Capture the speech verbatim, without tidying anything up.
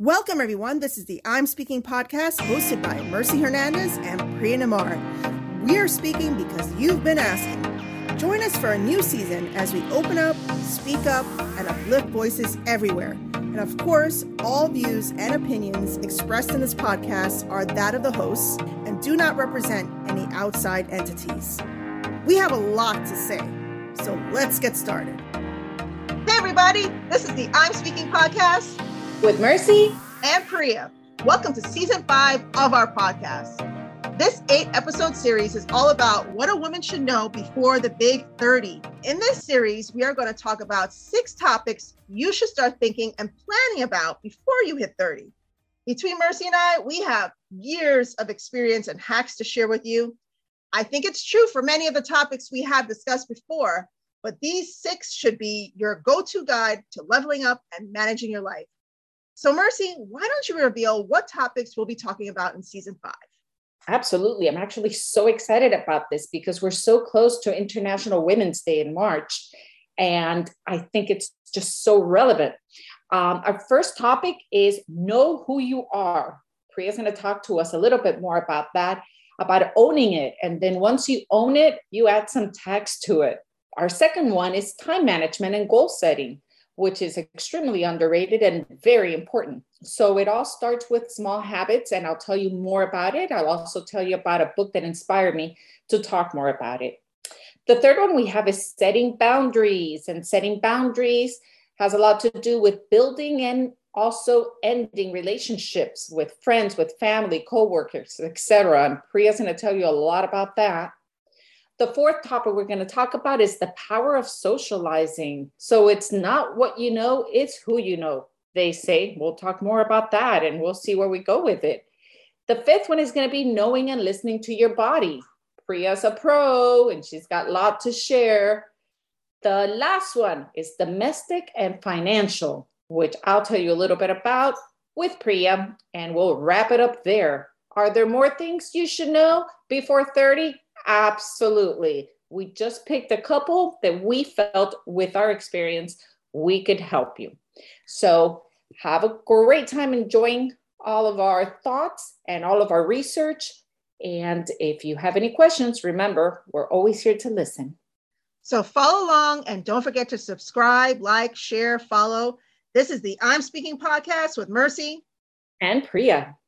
Welcome, everyone. This is the I'm Speaking Podcast, hosted by Mercy Hernandez and Priya Namar. We're speaking because you've been asking. Join us for a new season as we open up, speak up, and uplift voices everywhere. And of course, all views and opinions expressed in this podcast are that of the hosts and do not represent any outside entities. We have a lot to say, so let's get started. Hey, everybody. This is the I'm Speaking Podcast with Mercy and Priya. Welcome to season five of our podcast. This eight episode series is all about what a woman should know before the big thirty. In this series, we are going to talk about six topics you should start thinking and planning about before you hit thirty. Between Mercy and I, we have years of experience and hacks to share with you. I think it's true for many of the topics we have discussed before, but these six should be your go-to guide to leveling up and managing your life. So Mercy, why don't you reveal what topics we'll be talking about in season five? Absolutely. I'm actually so excited about this because we're so close to International Women's Day in March, and I think it's just so relevant. Um, our first topic is know who you are. Priya's going to talk to us a little bit more about that, about owning it. And then once you own it, you add some tags to it. Our second one is time management and goal setting, which is extremely underrated and very important. So it all starts with small habits, and I'll tell you more about it. I'll also tell you about a book that inspired me to talk more about it. The third one we have is setting boundaries, and setting boundaries has a lot to do with building and also ending relationships with friends, with family, coworkers, et cetera. And Priya's gonna tell you a lot about that. The fourth topic we're going to talk about is the power of socializing. So it's not what you know, it's who you know, they say. We'll talk more about that and we'll see where we go with it. The fifth one is going to be knowing and listening to your body. Priya's a pro and she's got a lot to share. The last one is domestic and financial, which I'll tell you a little bit about with Priya, and we'll wrap it up there. Are there more things you should know before thirty? Absolutely. We just picked a couple that we felt with our experience, we could help you. So have a great time enjoying all of our thoughts and all of our research. And if you have any questions, remember, we're always here to listen. So follow along and don't forget to subscribe, like, share, follow. This is the I'm Speaking Podcast with Mercy and Priya.